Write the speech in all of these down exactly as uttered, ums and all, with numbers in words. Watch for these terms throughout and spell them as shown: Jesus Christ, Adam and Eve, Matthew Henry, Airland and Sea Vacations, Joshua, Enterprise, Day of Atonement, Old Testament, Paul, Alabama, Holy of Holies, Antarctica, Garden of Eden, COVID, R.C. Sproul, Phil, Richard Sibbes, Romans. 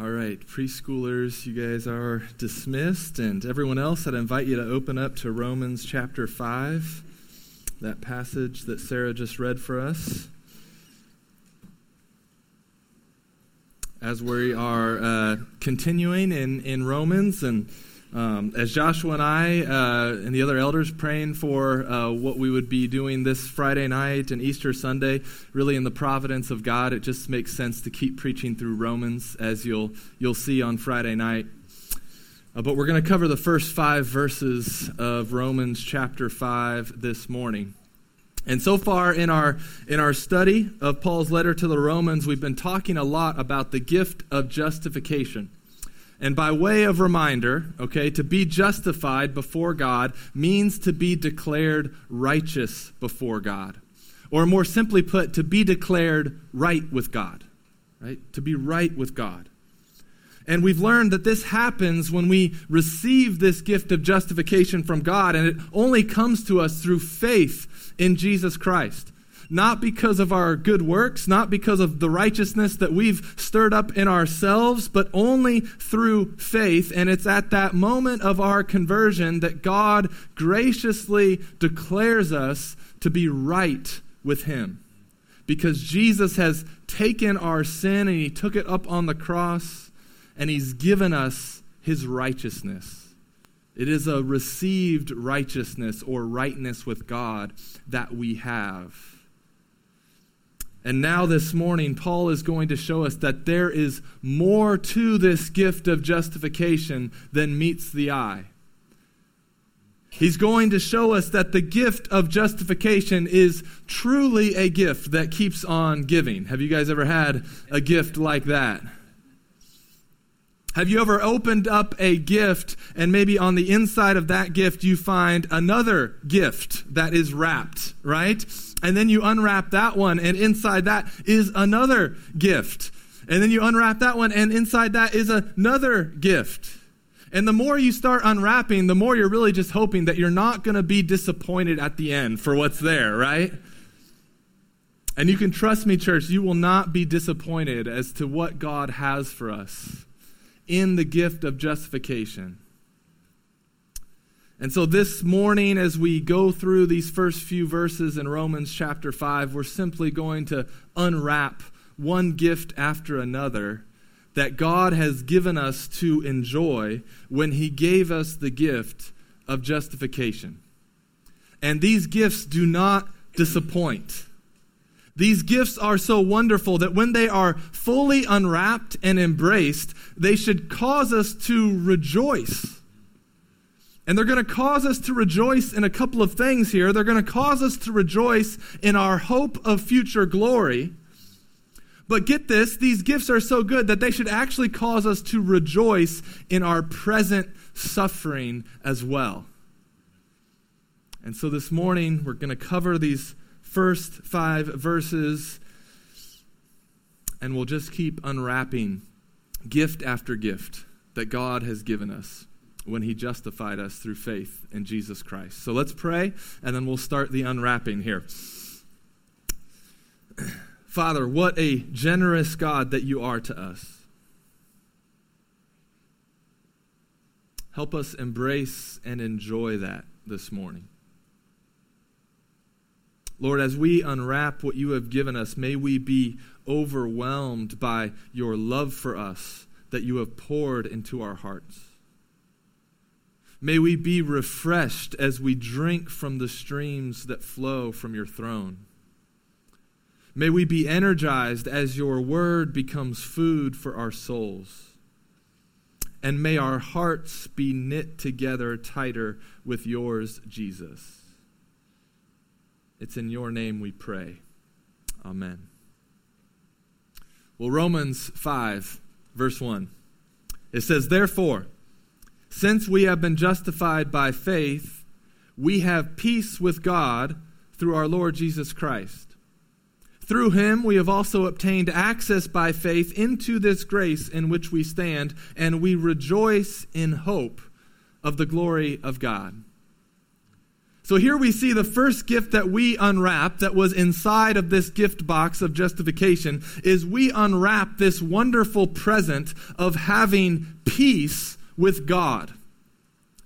All right, preschoolers, you guys are dismissed, and everyone else, I'd invite you to open up to Romans chapter five, that passage that Sarah just read for us. As we are uh, continuing in, in Romans, and um, as Joshua and I uh, and the other elders praying for uh, what we would be doing this Friday night and Easter Sunday, really in the providence of God, it just makes sense to keep preaching through Romans, as you'll you'll see on Friday night. Uh, but we're going to cover the first five verses of Romans chapter five this morning. And so far in our in our study of Paul's letter to the Romans, we've been talking a lot about the gift of justification. And by way of reminder, okay, to be justified before God means to be declared righteous before God. Or more simply put, to be declared right with God, right? To be right with God. And we've learned that this happens when we receive this gift of justification from God, and it only comes to us through faith in Jesus Christ. Not because of our good works, not because of the righteousness that we've stirred up in ourselves, but only through faith. And it's at that moment of our conversion that God graciously declares us to be right with Him. Because Jesus has taken our sin and He took it up on the cross, and He's given us His righteousness. It is a received righteousness or rightness with God that we have. And now this morning, Paul is going to show us that there is more to this gift of justification than meets the eye. He's going to show us that the gift of justification is truly a gift that keeps on giving. Have you guys ever had a gift like that? Have you ever opened up a gift, and maybe on the inside of that gift you find another gift that is wrapped, right? And then you unwrap that one, and inside that is another gift. And then you unwrap that one, and inside that is another gift. And the more you start unwrapping, the more you're really just hoping that you're not going to be disappointed at the end for what's there, right? And you can trust me, church, you will not be disappointed as to what God has for us in the gift of justification. And so this morning, as we go through these first few verses in Romans chapter five, we're simply going to unwrap one gift after another that God has given us to enjoy when He gave us the gift of justification. And these gifts do not disappoint. These gifts are so wonderful that when they are fully unwrapped and embraced, they should cause us to rejoice. And they're going to cause us to rejoice in a couple of things here. They're going to cause us to rejoice in our hope of future glory. But get this, these gifts are so good that they should actually cause us to rejoice in our present suffering as well. And so this morning, we're going to cover these first five verses, and we'll just keep unwrapping gift after gift that God has given us when He justified us through faith in Jesus Christ. So let's pray, and then we'll start the unwrapping here. Father, what a generous God that You are to us. Help us embrace and enjoy that this morning. Lord, as we unwrap what You have given us, may we be overwhelmed by Your love for us that You have poured into our hearts. May we be refreshed as we drink from the streams that flow from Your throne. May we be energized as Your word becomes food for our souls. And may our hearts be knit together tighter with Yours, Jesus. It's in Your name we pray. Amen. Well, Romans five, verse one. It says, "Therefore, since we have been justified by faith, we have peace with God through our Lord Jesus Christ. Through Him we have also obtained access by faith into this grace in which we stand, and we rejoice in hope of the glory of God." So here we see the first gift that we unwrap that was inside of this gift box of justification is we unwrap this wonderful present of having peace with God.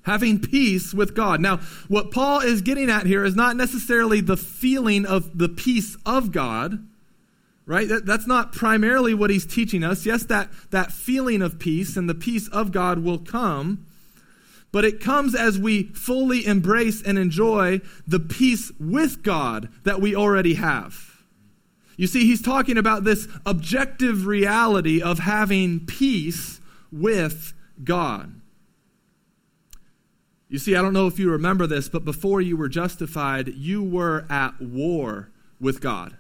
Having peace with God. Now, what Paul is getting at here is not necessarily the feeling of the peace of God, right? That, that's not primarily what he's teaching us. Yes, that, that feeling of peace and the peace of God will come, but it comes as we fully embrace and enjoy the peace with God that we already have. You see, he's talking about this objective reality of having peace with God. You see, I don't know if you remember this, but before you were justified, you were at war with God.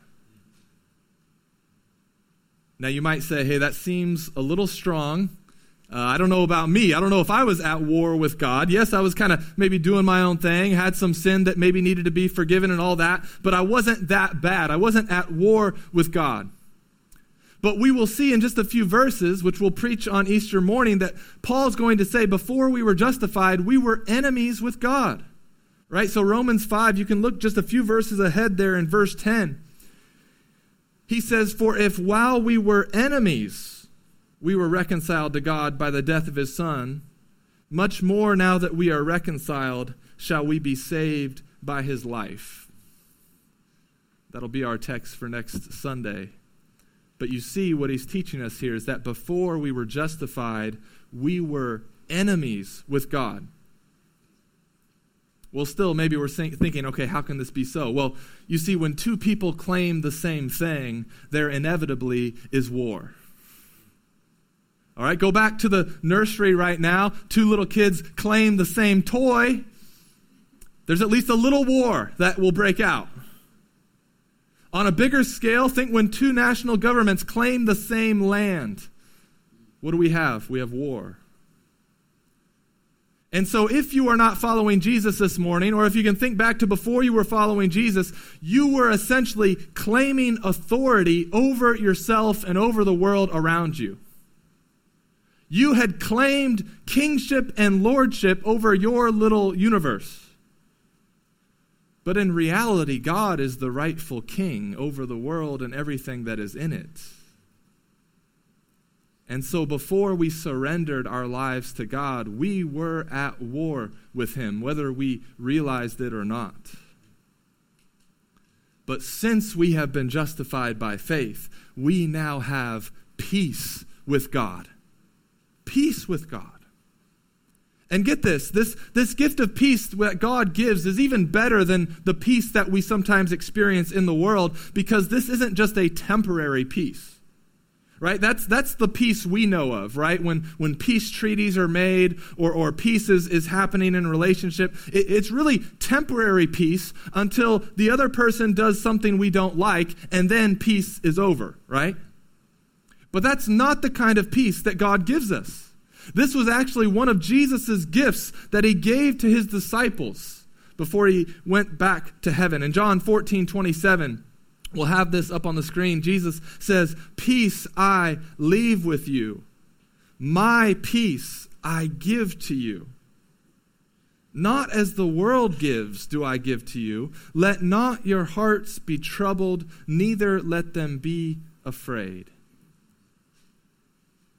Now you might say, hey, that seems a little strong. Uh, I don't know about me. I don't know if I was at war with God. Yes, I was kind of maybe doing my own thing, had some sin that maybe needed to be forgiven and all that, but I wasn't that bad. I wasn't at war with God. But we will see in just a few verses, which we'll preach on Easter morning, that Paul's going to say before we were justified, we were enemies with God, right? So Romans five, you can look just a few verses ahead there in verse ten. He says, for if while we were enemies, we were reconciled to God by the death of his son, much more now that we are reconciled, shall we be saved by his life. That'll be our text for next Sunday. But you see what he's teaching us here is that before we were justified, we were enemies with God. Well, still, maybe we're thinking, okay, how can this be so? Well, you see, when two people claim the same thing, there inevitably is war. All right, go back to the nursery right now. Two little kids claim the same toy. There's at least a little war that will break out. On a bigger scale, think when two national governments claim the same land. What do we have? We have war. And so if you are not following Jesus this morning, or if you can think back to before you were following Jesus, you were essentially claiming authority over yourself and over the world around you. You had claimed kingship and lordship over your little universe. But in reality, God is the rightful king over the world and everything that is in it. And so before we surrendered our lives to God, we were at war with him, whether we realized it or not. But since we have been justified by faith, we now have peace with God. Peace with God. And get this, this, this gift of peace that God gives is even better than the peace that we sometimes experience in the world, because this isn't just a temporary peace, right? That's, that's the peace we know of, right? When, when peace treaties are made or, or peace is, is happening in a relationship, it, it's really temporary peace until the other person does something we don't like, and then peace is over, right? But that's not the kind of peace that God gives us. This was actually one of Jesus' gifts that he gave to his disciples before he went back to heaven. In John fourteen twenty-seven, we'll have this up on the screen. Jesus says, "Peace I leave with you. My peace I give to you. Not as the world gives do I give to you. Let not your hearts be troubled, neither let them be afraid."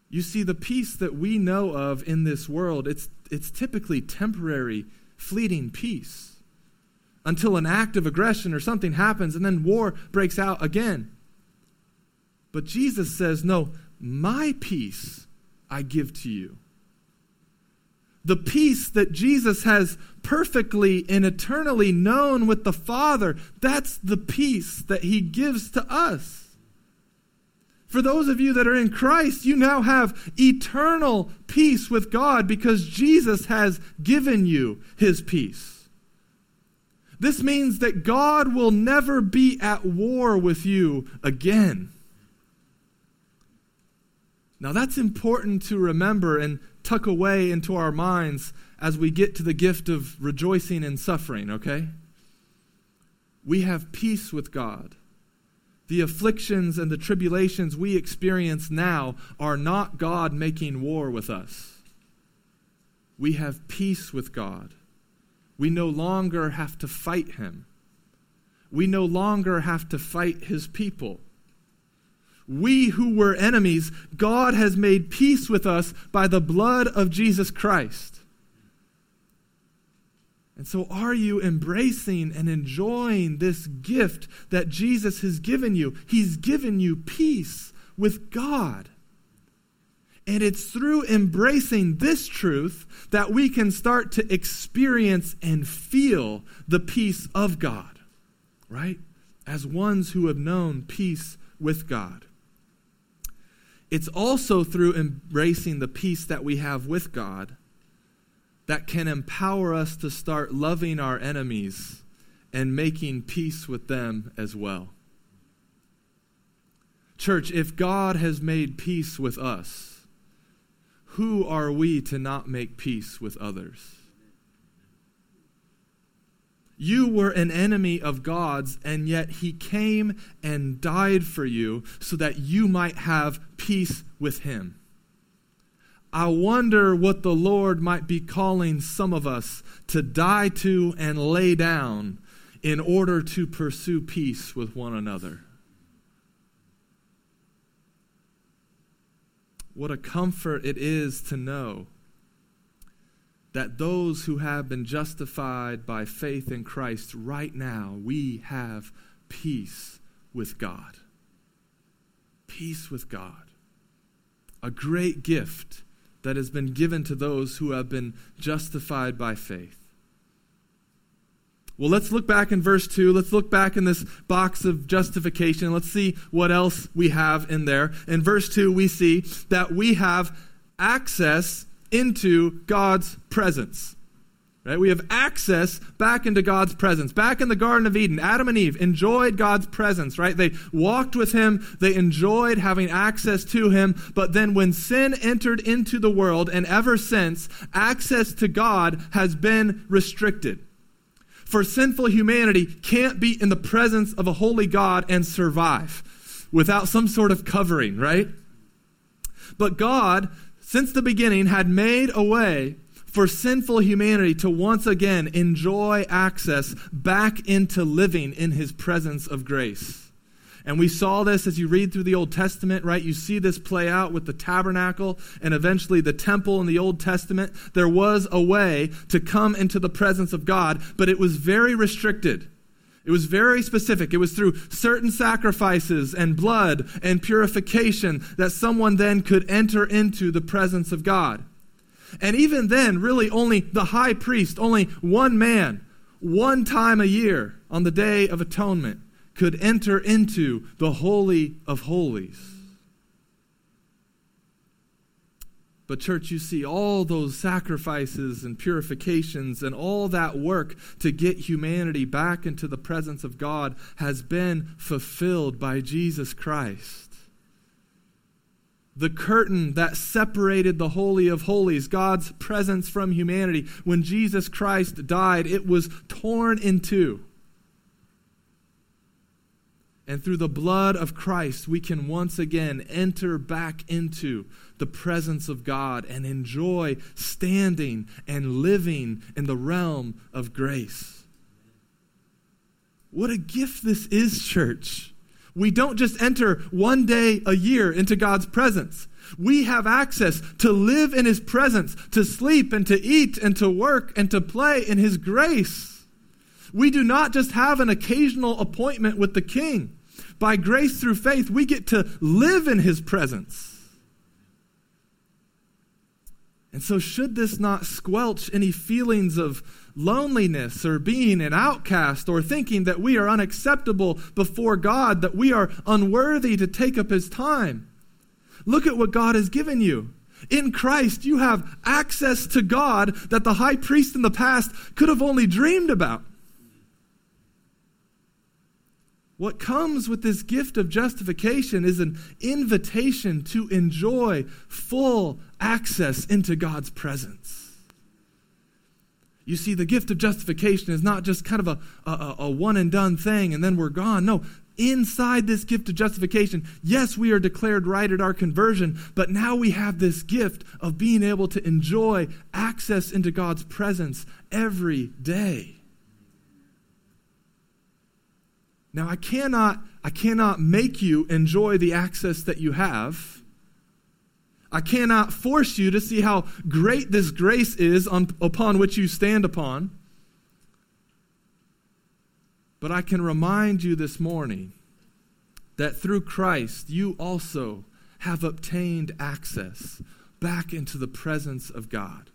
You see, the peace that we know of in this world, it's it's typically temporary, fleeting peace until an act of aggression or something happens and then war breaks out again. But Jesus says, no, my peace I give to you. The peace that Jesus has perfectly and eternally known with the Father, that's the peace that he gives to us. For those of you that are in Christ, you now have eternal peace with God because Jesus has given you his peace. This means that God will never be at war with you again. Now that's important to remember and tuck away into our minds as we get to the gift of rejoicing and suffering, okay? We have peace with God. The afflictions and the tribulations we experience now are not God making war with us. We have peace with God We no longer have to fight him. We no longer have to fight his people. We who were enemies, God has made peace with us by the blood of Jesus Christ. And so are you embracing and enjoying this gift that Jesus has given you? He's given you peace with God. And it's through embracing this truth that we can start to experience and feel the peace of God, right? As ones who have known peace with God. It's also through embracing the peace that we have with God that can empower us to start loving our enemies and making peace with them as well. Church, if God has made peace with us, who are we to not make peace with others? You were an enemy of God's, and yet he came and died for you so that you might have peace with him. I wonder what the Lord might be calling some of us to die to and lay down in order to pursue peace with one another. What a comfort it is to know that those who have been justified by faith in Christ right now, we have peace with God. Peace with God. A great gift that has been given to those who have been justified by faith. Well, let's look back in verse two. Let's look back in this box of justification. Let's see what else we have in there. In verse two, we see that we have access into God's presence. Right? We have access back into God's presence. Back in the Garden of Eden, Adam and Eve enjoyed God's presence, right? They walked with him. They enjoyed having access to him. But then when sin entered into the world, and ever since, access to God has been restricted. For sinful humanity can't be in the presence of a holy God and survive without some sort of covering, right? But God, since the beginning, had made a way for sinful humanity to once again enjoy access back into living in his presence of grace. And we saw this as you read through the Old Testament, right? You see this play out with the tabernacle and eventually the temple in the Old Testament. There was a way to come into the presence of God, but it was very restricted. It was very specific. It was through certain sacrifices and blood and purification that someone then could enter into the presence of God. And even then, really only the high priest, only one man, one time a year on the Day of Atonement, could enter into the Holy of Holies. But church, you see all those sacrifices and purifications and all that work to get humanity back into the presence of God has been fulfilled by Jesus Christ. The curtain that separated the Holy of Holies, God's presence from humanity, when Jesus Christ died, it was torn in two. And through the blood of Christ, we can once again enter back into the presence of God and enjoy standing and living in the realm of grace. What a gift this is, church. We don't just enter one day a year into God's presence. We have access to live in his presence, to sleep and to eat and to work and to play in his grace. We do not just have an occasional appointment with the King. By grace through faith, we get to live in his presence. And so should this not squelch any feelings of loneliness or being an outcast or thinking that we are unacceptable before God, that we are unworthy to take up his time? Look at what God has given you. In Christ, you have access to God that the high priest in the past could have only dreamed about. What comes with this gift of justification is an invitation to enjoy full access into God's presence. You see, the gift of justification is not just kind of a, a, a one and done thing and then we're gone. No, inside this gift of justification, yes, we are declared right at our conversion, but now we have this gift of being able to enjoy access into God's presence every day. Now, I cannot, I cannot make you enjoy the access that you have. I cannot force you to see how great this grace is on, upon which you stand upon. But I can remind you this morning that through Christ, you also have obtained access back into the presence of God.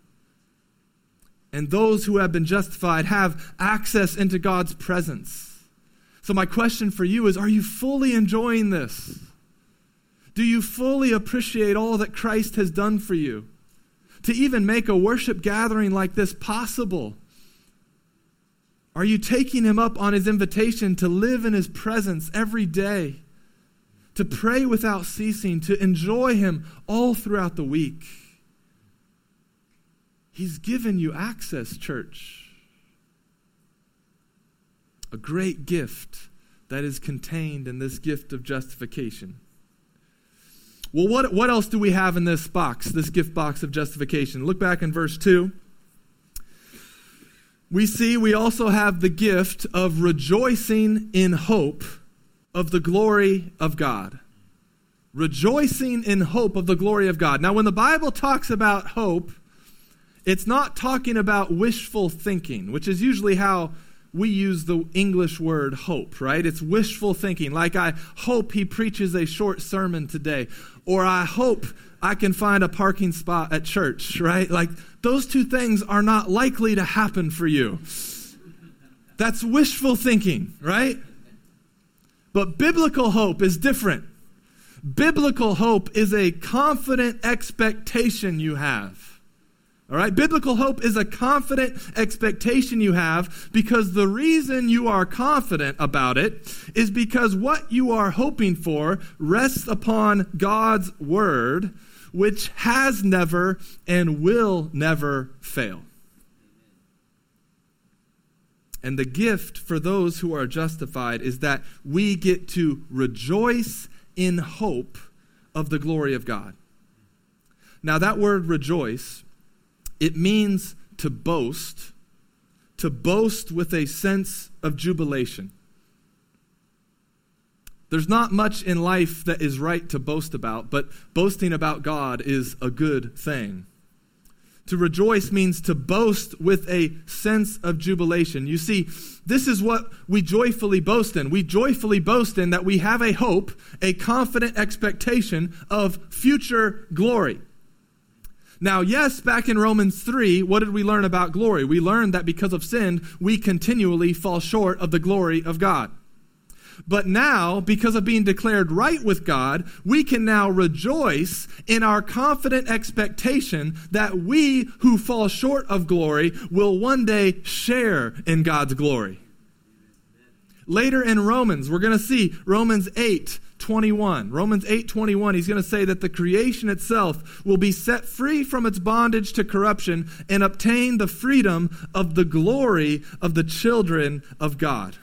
And those who have been justified have access into God's presence. So my question for you is, are you fully enjoying this? Do you fully appreciate all that Christ has done for you? To even make a worship gathering like this possible? Are you taking him up on his invitation to live in his presence every day? To pray without ceasing, to enjoy him all throughout the week? He's given you access, church. A great gift that is contained in this gift of justification. Well, what, what else do we have in this box, this gift box of justification? Look back in verse two. We see we also have the gift of rejoicing in hope of the glory of God. Rejoicing in hope of the glory of God. Now, when the Bible talks about hope, it's not talking about wishful thinking, which is usually how we use the English word hope, right? It's wishful thinking. Like, I hope he preaches a short sermon today. Or I hope I can find a parking spot at church, right? Like, those two things are not likely to happen for you. That's wishful thinking, right? But biblical hope is different. Biblical hope is a confident expectation you have. All right, biblical hope is a confident expectation you have, because the reason you are confident about it is because what you are hoping for rests upon God's word, which has never and will never fail. And the gift for those who are justified is that we get to rejoice in hope of the glory of God. Now, that word rejoice, it means to boast, to boast with a sense of jubilation. There's not much in life that is right to boast about, but boasting about God is a good thing. To rejoice means to boast with a sense of jubilation. You see, this is what we joyfully boast in. We joyfully boast in that we have a hope, a confident expectation of future glory. Now, yes, back in Romans three, what did we learn about glory? We learned that because of sin, we continually fall short of the glory of God. But now, because of being declared right with God, we can now rejoice in our confident expectation that we who fall short of glory will one day share in God's glory. Later in Romans, we're going to see Romans eight twenty-one. Romans eight twenty-one, he's going to say that the creation itself will be set free from its bondage to corruption and obtain the freedom of the glory of the children of God.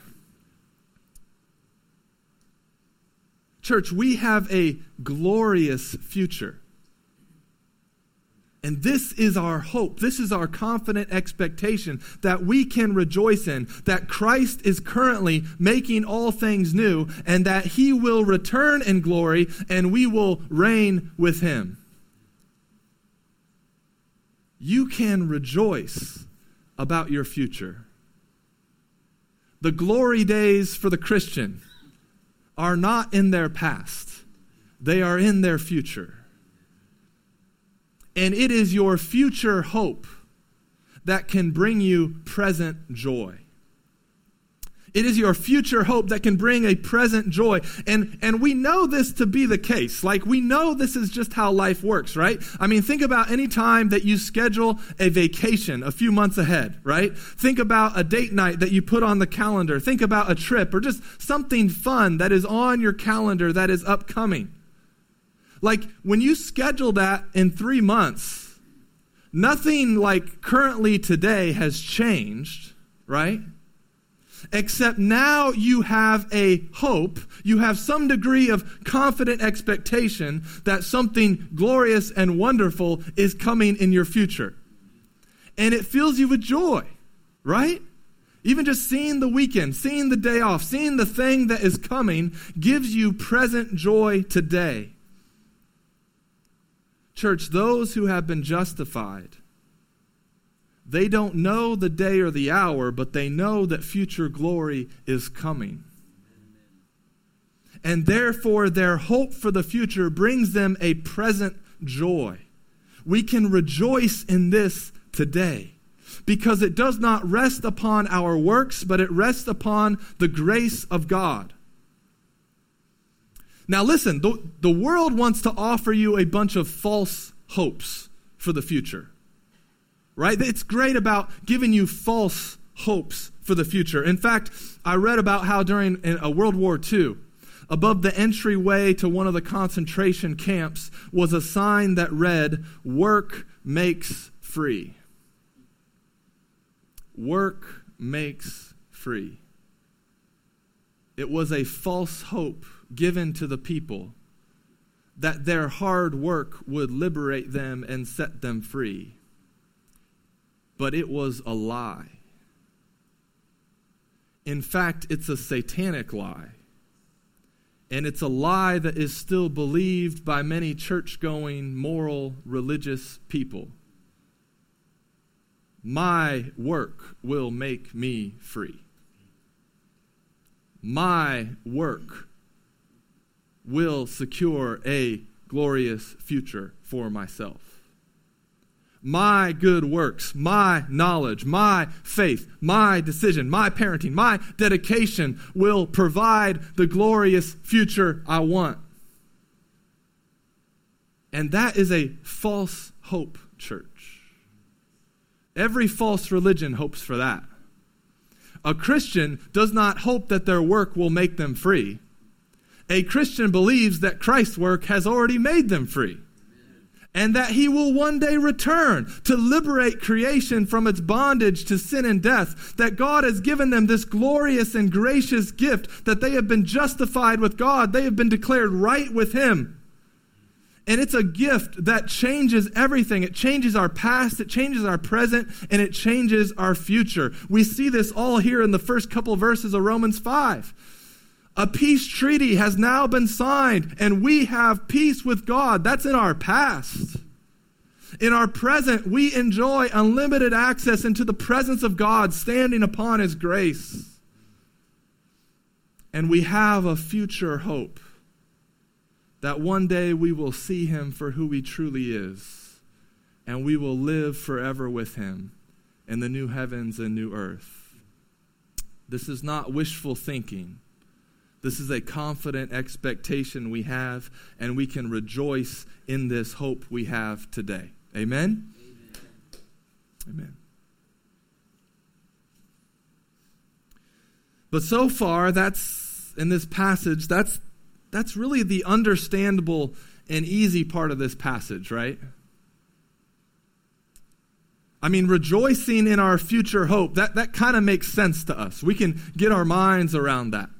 Church, we have a glorious future. And this is our hope. This is our confident expectation that we can rejoice in, that Christ is currently making all things new, and that he will return in glory and we will reign with him. You can rejoice about your future. The glory days for the Christian are not in their past. They are in their future. And it is your future hope that can bring you present joy. It is your future hope that can bring a present joy. And, and we know this to be the case. Like, we know this is just how life works, right? I mean, think about any time that you schedule a vacation a few months ahead, right? Think about a date night that you put on the calendar. Think about a trip or just something fun that is on your calendar that is upcoming. Like, when you schedule that in three months, nothing like currently today has changed, right? Except now you have a hope, you have some degree of confident expectation that something glorious and wonderful is coming in your future. And it fills you with joy, right? Even just seeing the weekend, seeing the day off, seeing the thing that is coming gives you present joy today. Church, those who have been justified, they don't know the day or the hour, but they know that future glory is coming. And therefore, their hope for the future brings them a present joy. We can rejoice in this today because it does not rest upon our works, but it rests upon the grace of God. Now listen, the, the world wants to offer you a bunch of false hopes for the future. Right? It's great about giving you false hopes for the future. In fact, I read about how during a World War Two, above the entryway to one of the concentration camps was a sign that read, "Work makes free." Work makes free. It was a false hope given to the people that their hard work would liberate them and set them free. But it was a lie. In fact, it's a satanic lie. And it's a lie that is still believed by many church-going, moral, religious people. My work will make me free. My work will secure a glorious future for myself. My good works, my knowledge, my faith, my decision, my parenting, my dedication will provide the glorious future I want. And that is a false hope, church. Every false religion hopes for that. A Christian does not hope that their work will make them free. A Christian believes that Christ's work has already made them free. And that he will one day return to liberate creation from its bondage to sin and death. That God has given them this glorious and gracious gift. That they have been justified with God. They have been declared right with him. And it's a gift that changes everything. It changes our past. It changes our present. And it changes our future. We see this all here in the first couple of verses of Romans five. A peace treaty has now been signed, and we have peace with God. That's in our past. In our present, we enjoy unlimited access into the presence of God, standing upon his grace. And we have a future hope that one day we will see him for who he truly is, and we will live forever with him in the new heavens and new earth. This is not wishful thinking. This is a confident expectation we have, and we can rejoice in this hope we have today. Amen? Amen? Amen. But so far, that's in this passage, that's that's really the understandable and easy part of this passage, right? I mean, rejoicing in our future hope, that, that kind of makes sense to us. We can get our minds around that.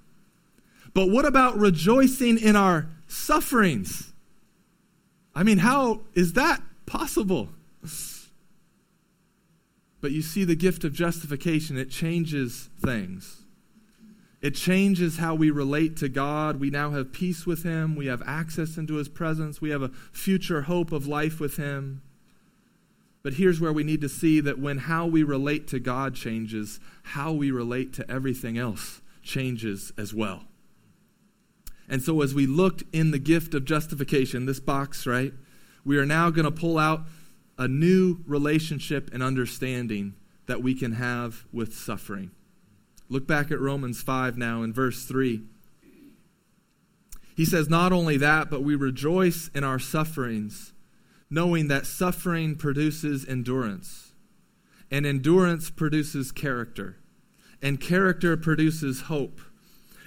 But what about rejoicing in our sufferings? I mean, how is that possible? But you see the gift of justification, it changes things. It changes how we relate to God. We now have peace with him. We have access into his presence. We have a future hope of life with him. But here's where we need to see that when how we relate to God changes, how we relate to everything else changes as well. And so as we looked in the gift of justification, this box, right, we are now going to pull out a new relationship and understanding that we can have with suffering. Look back at Romans five now in verse three. He says, not only that, but we rejoice in our sufferings, knowing that suffering produces endurance, and endurance produces character, and character produces hope.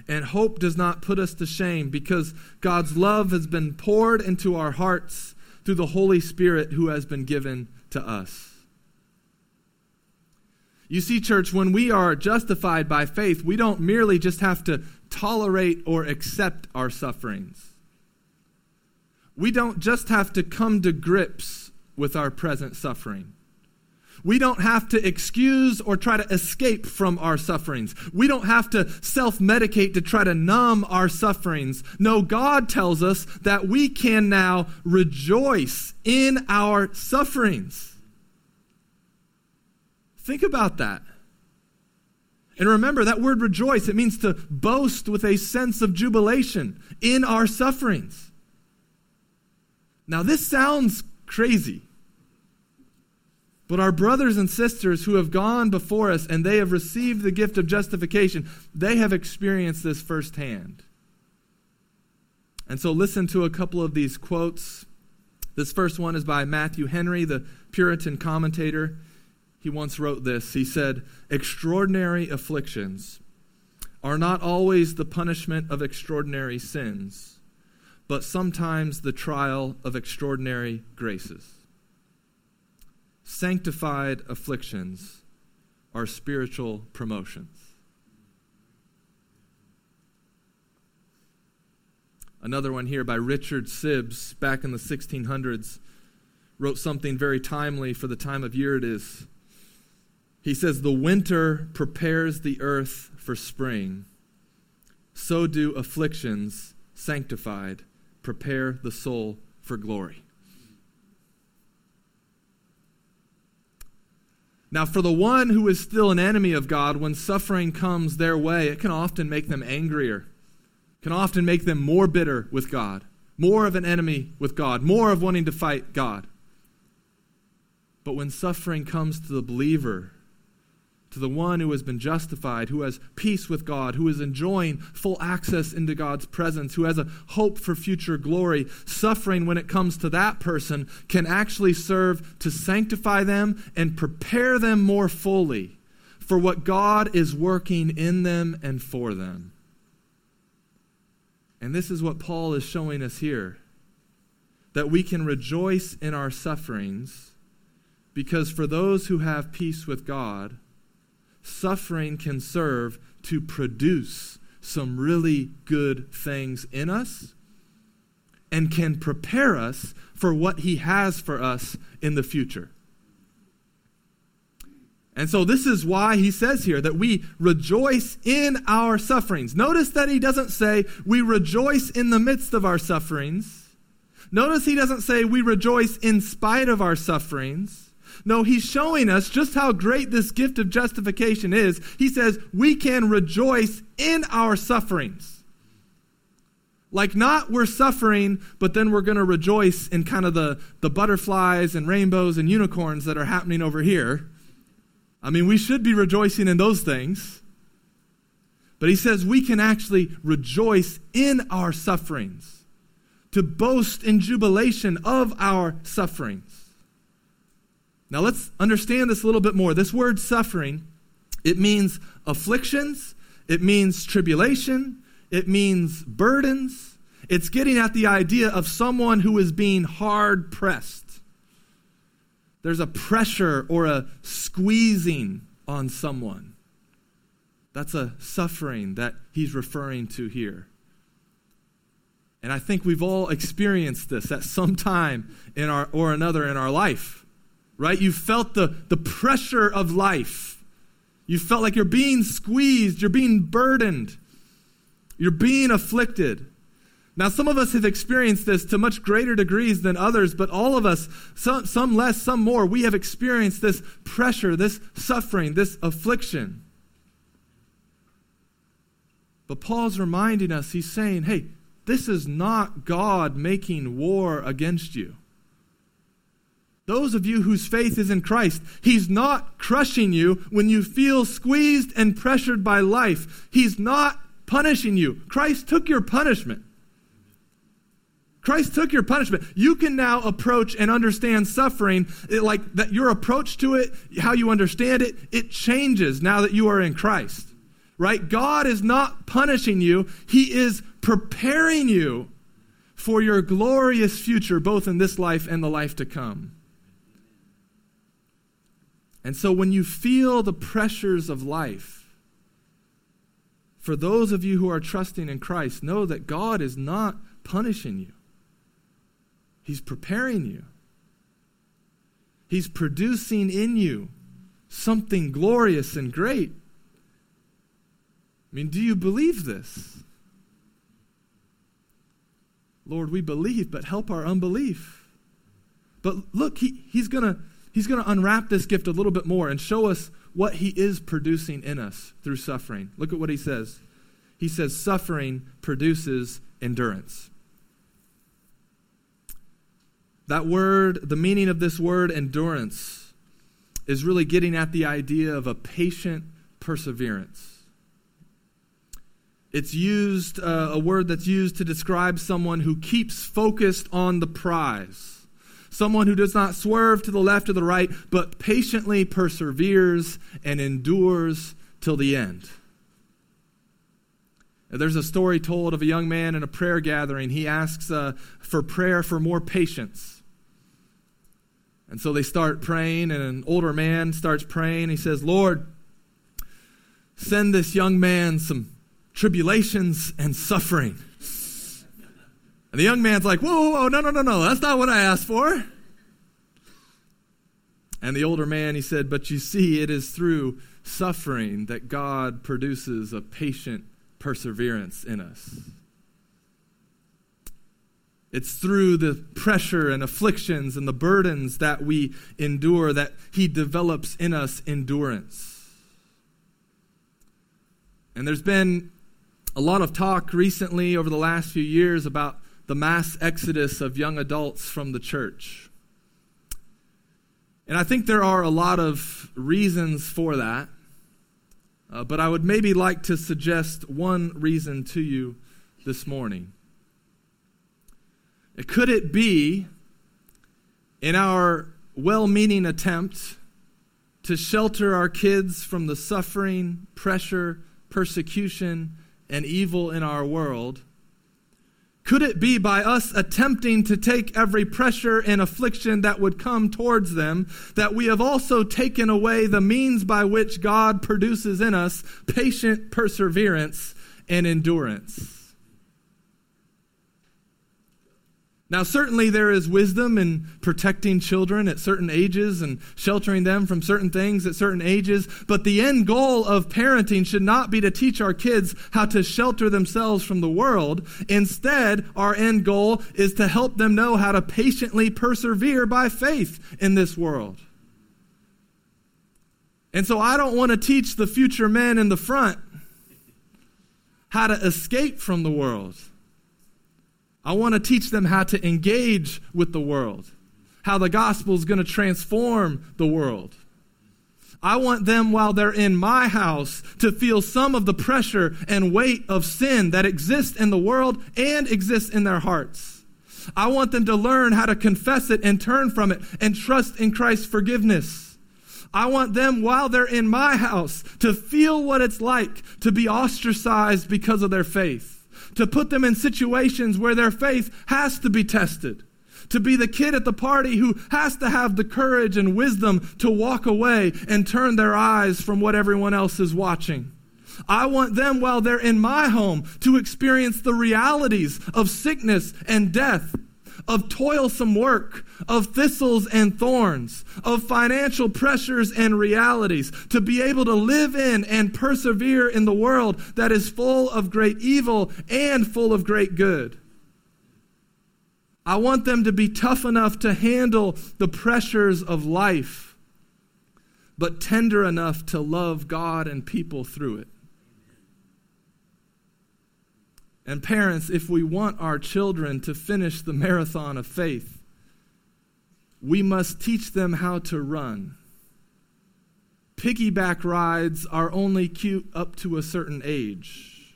And hope does not put us to shame because God's love has been poured into our hearts through the Holy Spirit who has been given to us. You see, church, when we are justified by faith, we don't merely just have to tolerate or accept our sufferings. We don't just have to come to grips with our present suffering. We don't have to excuse or try to escape from our sufferings. We don't have to self-medicate to try to numb our sufferings. No, God tells us that we can now rejoice in our sufferings. Think about that. And remember, that word rejoice, it means to boast with a sense of jubilation in our sufferings. Now, this sounds crazy, but our brothers and sisters who have gone before us and they have received the gift of justification, they have experienced this firsthand. And so listen to a couple of these quotes. This first one is by Matthew Henry, the Puritan commentator. He once wrote this. He said, "Extraordinary afflictions are not always the punishment of extraordinary sins, but sometimes the trial of extraordinary graces. Sanctified afflictions are spiritual promotions." Another one here by Richard Sibbes, back in the sixteen hundreds, wrote something very timely for the time of year it is. He says, "The winter prepares the earth for spring. So do afflictions, sanctified, prepare the soul for glory." Now, for the one who is still an enemy of God, when suffering comes their way, it can often make them angrier. It can often make them more bitter with God, more of an enemy with God, more of wanting to fight God. But when suffering comes to the believer, to the one who has been justified, who has peace with God, who is enjoying full access into God's presence, who has a hope for future glory, suffering, when it comes to that person, can actually serve to sanctify them and prepare them more fully for what God is working in them and for them. And this is what Paul is showing us here, that we can rejoice in our sufferings, because for those who have peace with God, suffering can serve to produce some really good things in us and can prepare us for what he has for us in the future. And so this is why he says here that we rejoice in our sufferings. Notice that he doesn't say we rejoice in the midst of our sufferings. Notice he doesn't say we rejoice in spite of our sufferings. No, he's showing us just how great this gift of justification is. He says we can rejoice in our sufferings. Like not we're suffering, but then we're going to rejoice in kind of the, the butterflies and rainbows and unicorns that are happening over here. I mean, we should be rejoicing in those things. But he says we can actually rejoice in our sufferings, to boast in jubilation of our sufferings. Now let's understand this a little bit more. This word suffering, it means afflictions, it means tribulation, it means burdens. It's getting at the idea of someone who is being hard pressed. There's a pressure or a squeezing on someone. That's a suffering that he's referring to here. And I think we've all experienced this at some time in our or another in our life. Right? You felt the, the pressure of life. You felt like you're being squeezed. You're being burdened. You're being afflicted. Now, some of us have experienced this to much greater degrees than others, but all of us, some, some less, some more, we have experienced this pressure, this suffering, this affliction. But Paul's reminding us, he's saying, hey, this is not God making war against you. Those of you whose faith is in Christ, he's not crushing you when you feel squeezed and pressured by life. He's not punishing you. Christ took your punishment. Christ took your punishment. You can now approach and understand suffering, it, like that your approach to it, how you understand it, it changes now that you are in Christ, right? God is not punishing you. He is preparing you for your glorious future, both in this life and the life to come. And so when you feel the pressures of life, for those of you who are trusting in Christ, know that God is not punishing you. He's preparing you. He's producing in you something glorious and great. I mean, do you believe this? Lord, we believe, but help our unbelief. But look, he, he's gonna he's gonna unwrap this gift a little bit more and show us what he is producing in us through suffering. Look at what he says. He says, suffering produces endurance. That word, the meaning of this word, endurance, is really getting at the idea of a patient perseverance. It's used, uh, a word that's used to describe someone who keeps focused on the prize. Someone who does not swerve to the left or the right, but patiently perseveres and endures till the end. There's a story told of a young man in a prayer gathering. He asks uh, for prayer for more patience. And so they start praying, and an older man starts praying. He says, Lord, send this young man some tribulations and suffering. And the young man's like, whoa, whoa, whoa, no, no, no, no, that's not what I asked for. And the older man, he said, but you see, it is through suffering that God produces a patient perseverance in us. It's through the pressure and afflictions and the burdens that we endure that he develops in us endurance. And there's been a lot of talk recently over the last few years about the mass exodus of young adults from the church. And I think there are a lot of reasons for that, uh, but I would maybe like to suggest one reason to you this morning. Could it be in our well-meaning attempt to shelter our kids from the suffering, pressure, persecution, and evil in our world, could it be by us attempting to take every pressure and affliction that would come towards them, that we have also taken away the means by which God produces in us patient perseverance and endurance? Now, certainly there is wisdom in protecting children at certain ages and sheltering them from certain things at certain ages, but the end goal of parenting should not be to teach our kids how to shelter themselves from the world. Instead, our end goal is to help them know how to patiently persevere by faith in this world. And so I don't want to teach the future men in the front how to escape from the world. I want to teach them how to engage with the world, how the gospel is going to transform the world. I want them, while they're in my house, to feel some of the pressure and weight of sin that exists in the world and exists in their hearts. I want them to learn how to confess it and turn from it and trust in Christ's forgiveness. I want them, while they're in my house, to feel what it's like to be ostracized because of their faith, to put them in situations where their faith has to be tested, to be the kid at the party who has to have the courage and wisdom to walk away and turn their eyes from what everyone else is watching. I want them, while they're in my home, to experience the realities of sickness and death, of toilsome work, of thistles and thorns, of financial pressures and realities, to be able to live in and persevere in the world that is full of great evil and full of great good. I want them to be tough enough to handle the pressures of life, but tender enough to love God and people through it. And parents, if we want our children to finish the marathon of faith, we must teach them how to run. Piggyback rides are only cute up to a certain age.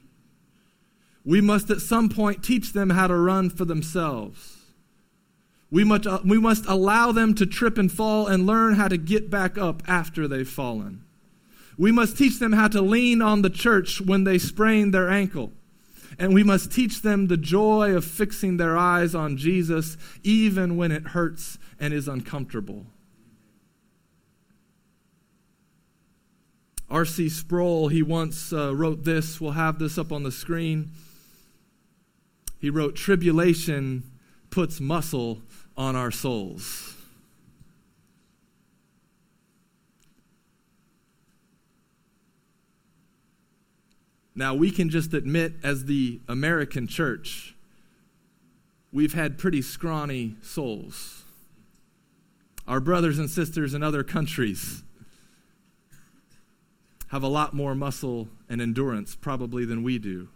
We must at some point teach them how to run for themselves. We must, uh, we must allow them to trip and fall and learn how to get back up after they've fallen. We must teach them how to lean on the church when they sprain their ankle. And we must teach them the joy of fixing their eyes on Jesus, even when it hurts and is uncomfortable. R C Sproul, he once uh, wrote this. We'll have this up on the screen. He wrote, "Tribulation puts muscle on our souls." Now, we can just admit, as the American church, we've had pretty scrawny souls. Our brothers and sisters in other countries have a lot more muscle and endurance probably than we do.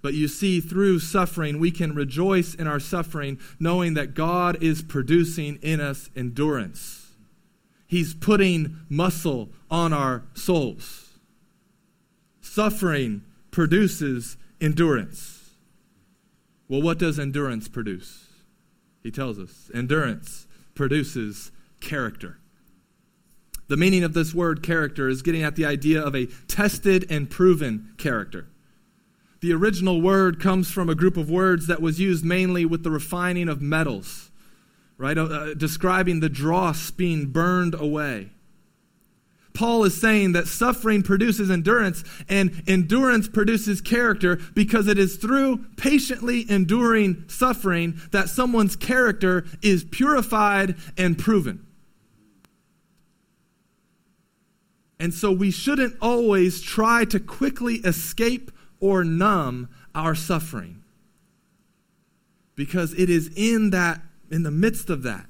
But you see, through suffering, we can rejoice in our suffering, knowing that God is producing in us endurance. He's putting muscle on our souls. Suffering produces endurance. Well, what does endurance produce? He tells us, endurance produces character. The meaning of this word character is getting at the idea of a tested and proven character. The original word comes from a group of words that was used mainly with the refining of metals, right? Uh, describing the dross being burned away. Paul is saying that suffering produces endurance, and endurance produces character, because it is through patiently enduring suffering that someone's character is purified and proven. And so we shouldn't always try to quickly escape or numb our suffering, because it is in that, in the midst of that,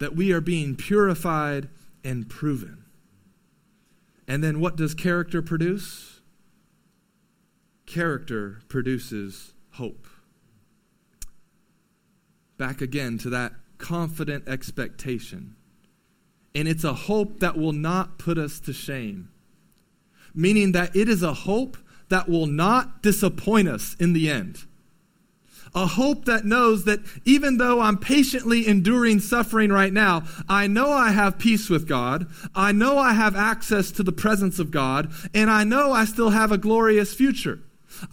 that we are being purified and proven. And then what does character produce? Character produces hope. Back again to that confident expectation. And it's a hope that will not put us to shame, meaning that it is a hope that will not disappoint us in the end. A hope that knows that even though I'm patiently enduring suffering right now, I know I have peace with God, I know I have access to the presence of God, and I know I still have a glorious future.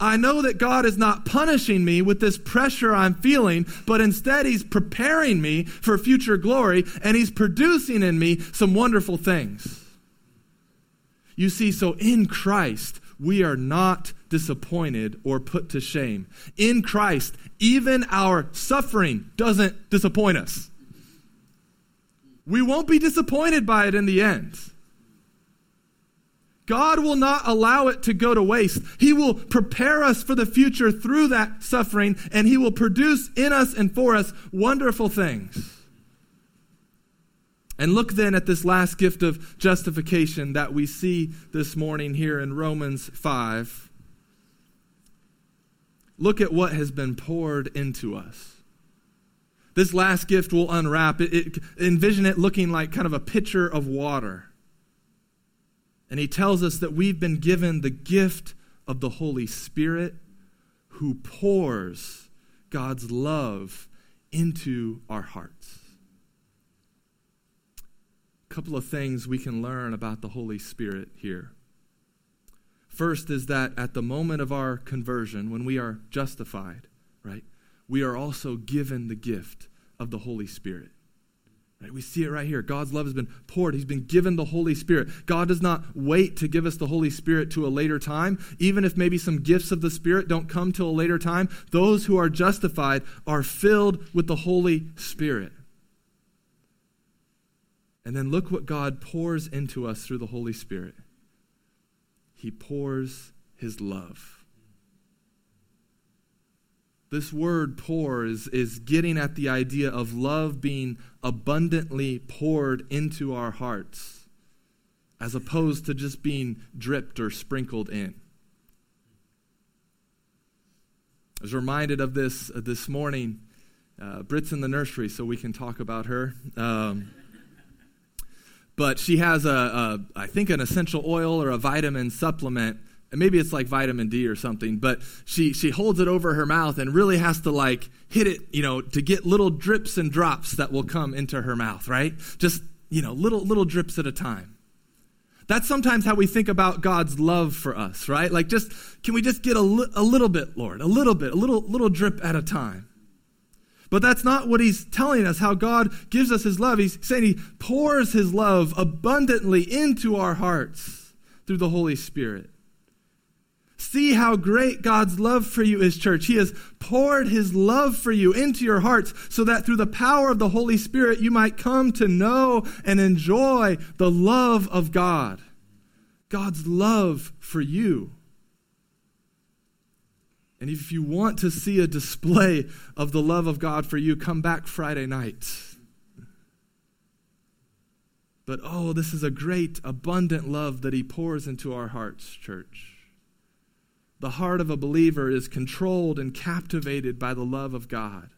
I know that God is not punishing me with this pressure I'm feeling, but instead He's preparing me for future glory, and He's producing in me some wonderful things. You see, so in Christ, we are not disappointed or put to shame. In Christ, even our suffering doesn't disappoint us. We won't be disappointed by it in the end. God will not allow it to go to waste. He will prepare us for the future through that suffering, and He will produce in us and for us wonderful things. And look then at this last gift of justification that we see this morning here in Romans five. Look at what has been poured into us. This last gift will unwrap it, it. Envision it looking like kind of a pitcher of water. And he tells us that we've been given the gift of the Holy Spirit, who pours God's love into our hearts. A couple of things we can learn about the Holy Spirit here. First is that at the moment of our conversion, when we are justified, right, we are also given the gift of the Holy Spirit. Right? We see it right here. God's love has been poured. He's been given the Holy Spirit. God does not wait to give us the Holy Spirit to a later time. Even if maybe some gifts of the Spirit don't come till a later time, those who are justified are filled with the Holy Spirit. And then look what God pours into us through the Holy Spirit. He pours His love. This word pour is, is getting at the idea of love being abundantly poured into our hearts, as opposed to just being dripped or sprinkled in. I was reminded of this uh, this morning. Uh, Britt's in the nursery, so we can talk about her. Um But she has a, a, I think, an essential oil or a vitamin supplement. And maybe it's like vitamin D or something. But she she holds it over her mouth and really has to like hit it, you know, to get little drips and drops that will come into her mouth, right? Just, you know, little little drips at a time. That's sometimes how we think about God's love for us, right? Like just, can we just get a, li- a little bit, Lord, a little bit, a little little drip at a time? But that's not what he's telling us, how God gives us his love. He's saying he pours his love abundantly into our hearts through the Holy Spirit. See how great God's love for you is, church. He has poured his love for you into your hearts so that through the power of the Holy Spirit, you might come to know and enjoy the love of God. God's love for you. And if you want to see a display of the love of God for you, come back Friday night. But oh, this is a great, abundant love that he pours into our hearts, church. The heart of a believer is controlled and captivated by the love of God.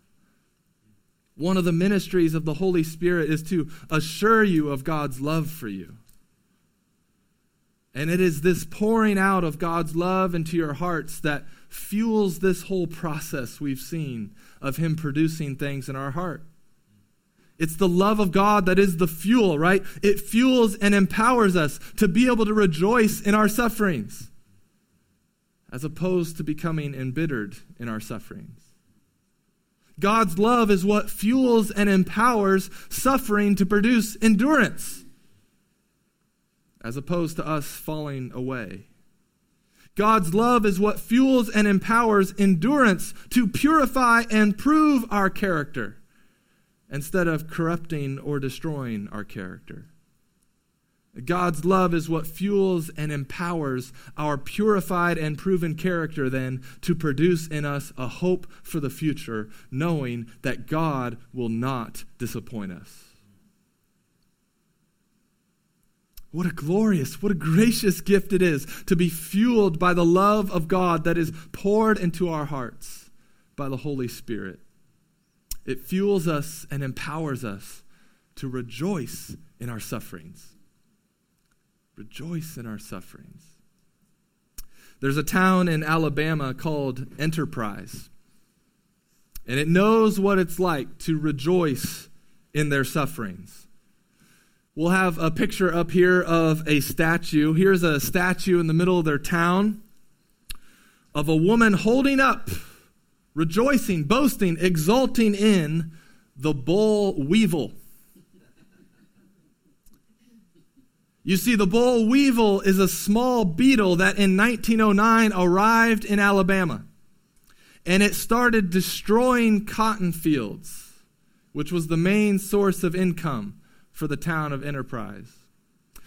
One of the ministries of the Holy Spirit is to assure you of God's love for you. And it is this pouring out of God's love into your hearts that fuels this whole process we've seen of him producing things in our heart. It's the love of God that is the fuel, right? It fuels and empowers us to be able to rejoice in our sufferings, as opposed to becoming embittered in our sufferings. God's love is what fuels and empowers suffering to produce endurance, as opposed to us falling away. God's love is what fuels and empowers endurance to purify and prove our character, instead of corrupting or destroying our character. God's love is what fuels and empowers our purified and proven character then to produce in us a hope for the future, knowing that God will not disappoint us. What a glorious, what a gracious gift it is to be fueled by the love of God that is poured into our hearts by the Holy Spirit. It fuels us and empowers us to rejoice in our sufferings. Rejoice in our sufferings. There's a town in Alabama called Enterprise, and it knows what it's like to rejoice in their sufferings. We'll have a picture up here of a statue. Here's a statue in the middle of their town of a woman holding up, rejoicing, boasting, exulting in the boll weevil. You see, the boll weevil is a small beetle that in nineteen oh nine arrived in Alabama, and it started destroying cotton fields, which was the main source of income for the town of Enterprise.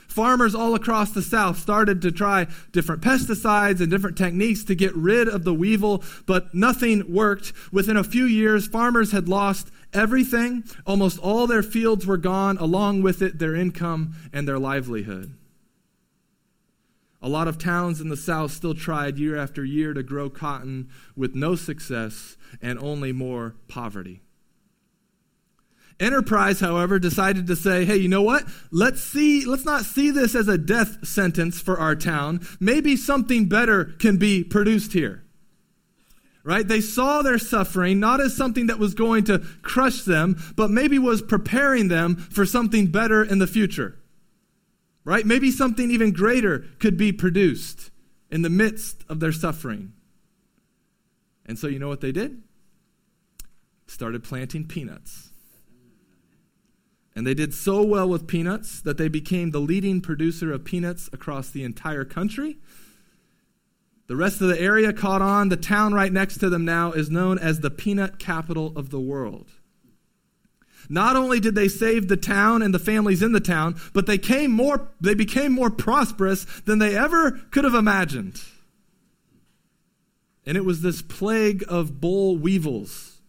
Farmers all across the South started to try different pesticides and different techniques to get rid of the weevil, but nothing worked. Within a few years, farmers had lost everything. Almost all their fields were gone, along with it, their income and their livelihood. A lot of towns in the South still tried year after year to grow cotton with no success and only more poverty. Enterprise, however, decided to say, hey, you know what? Let's see, let's not see this as a death sentence for our town. Maybe something better can be produced here. Right? They saw their suffering not as something that was going to crush them, but maybe was preparing them for something better in the future. Right? Maybe something even greater could be produced in the midst of their suffering. And so you know what they did? Started planting peanuts. And they did so well with peanuts that they became the leading producer of peanuts across the entire country. The rest of the area caught on. The town right next to them now is known as the peanut capital of the world. Not only did they save the town and the families in the town, but they came more, they became more prosperous than they ever could have imagined. And it was this plague of boll weevils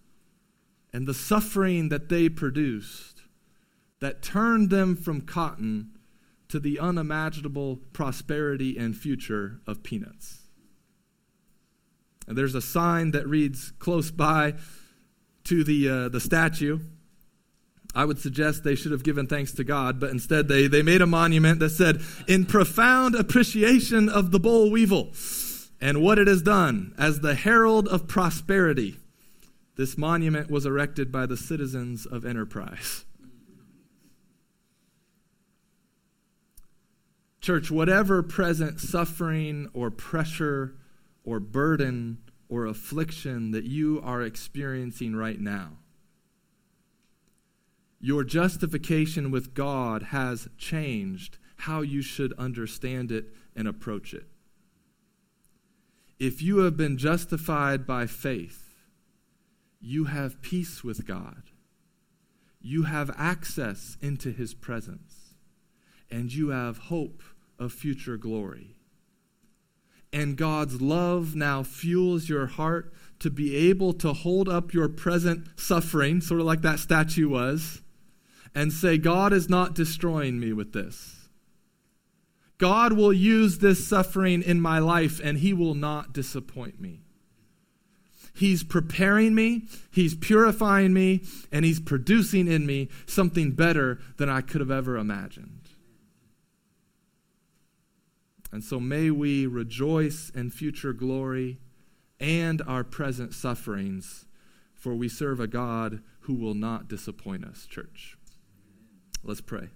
and the suffering that they produced that turned them from cotton to the unimaginable prosperity and future of peanuts. And there's a sign that reads close by to the uh, the statue. I would suggest they should have given thanks to God, but instead they, they made a monument that said, "In profound appreciation of the boll weevil and what it has done as the herald of prosperity, this monument was erected by the citizens of Enterprise." Church, whatever present suffering or pressure or burden or affliction that you are experiencing right now, Your justification with God has changed how you should understand it and approach it. If you have been justified by faith, you have peace with God. You have access into his presence. And you have hope of future glory. And God's love now fuels your heart to be able to hold up your present suffering, sort of like that statue was, and say, God is not destroying me with this. God will use this suffering in my life, and he will not disappoint me. He's preparing me, he's purifying me, and he's producing in me something better than I could have ever imagined. And so may we rejoice in future glory and our present sufferings, for we serve a God who will not disappoint us, church. Let's pray.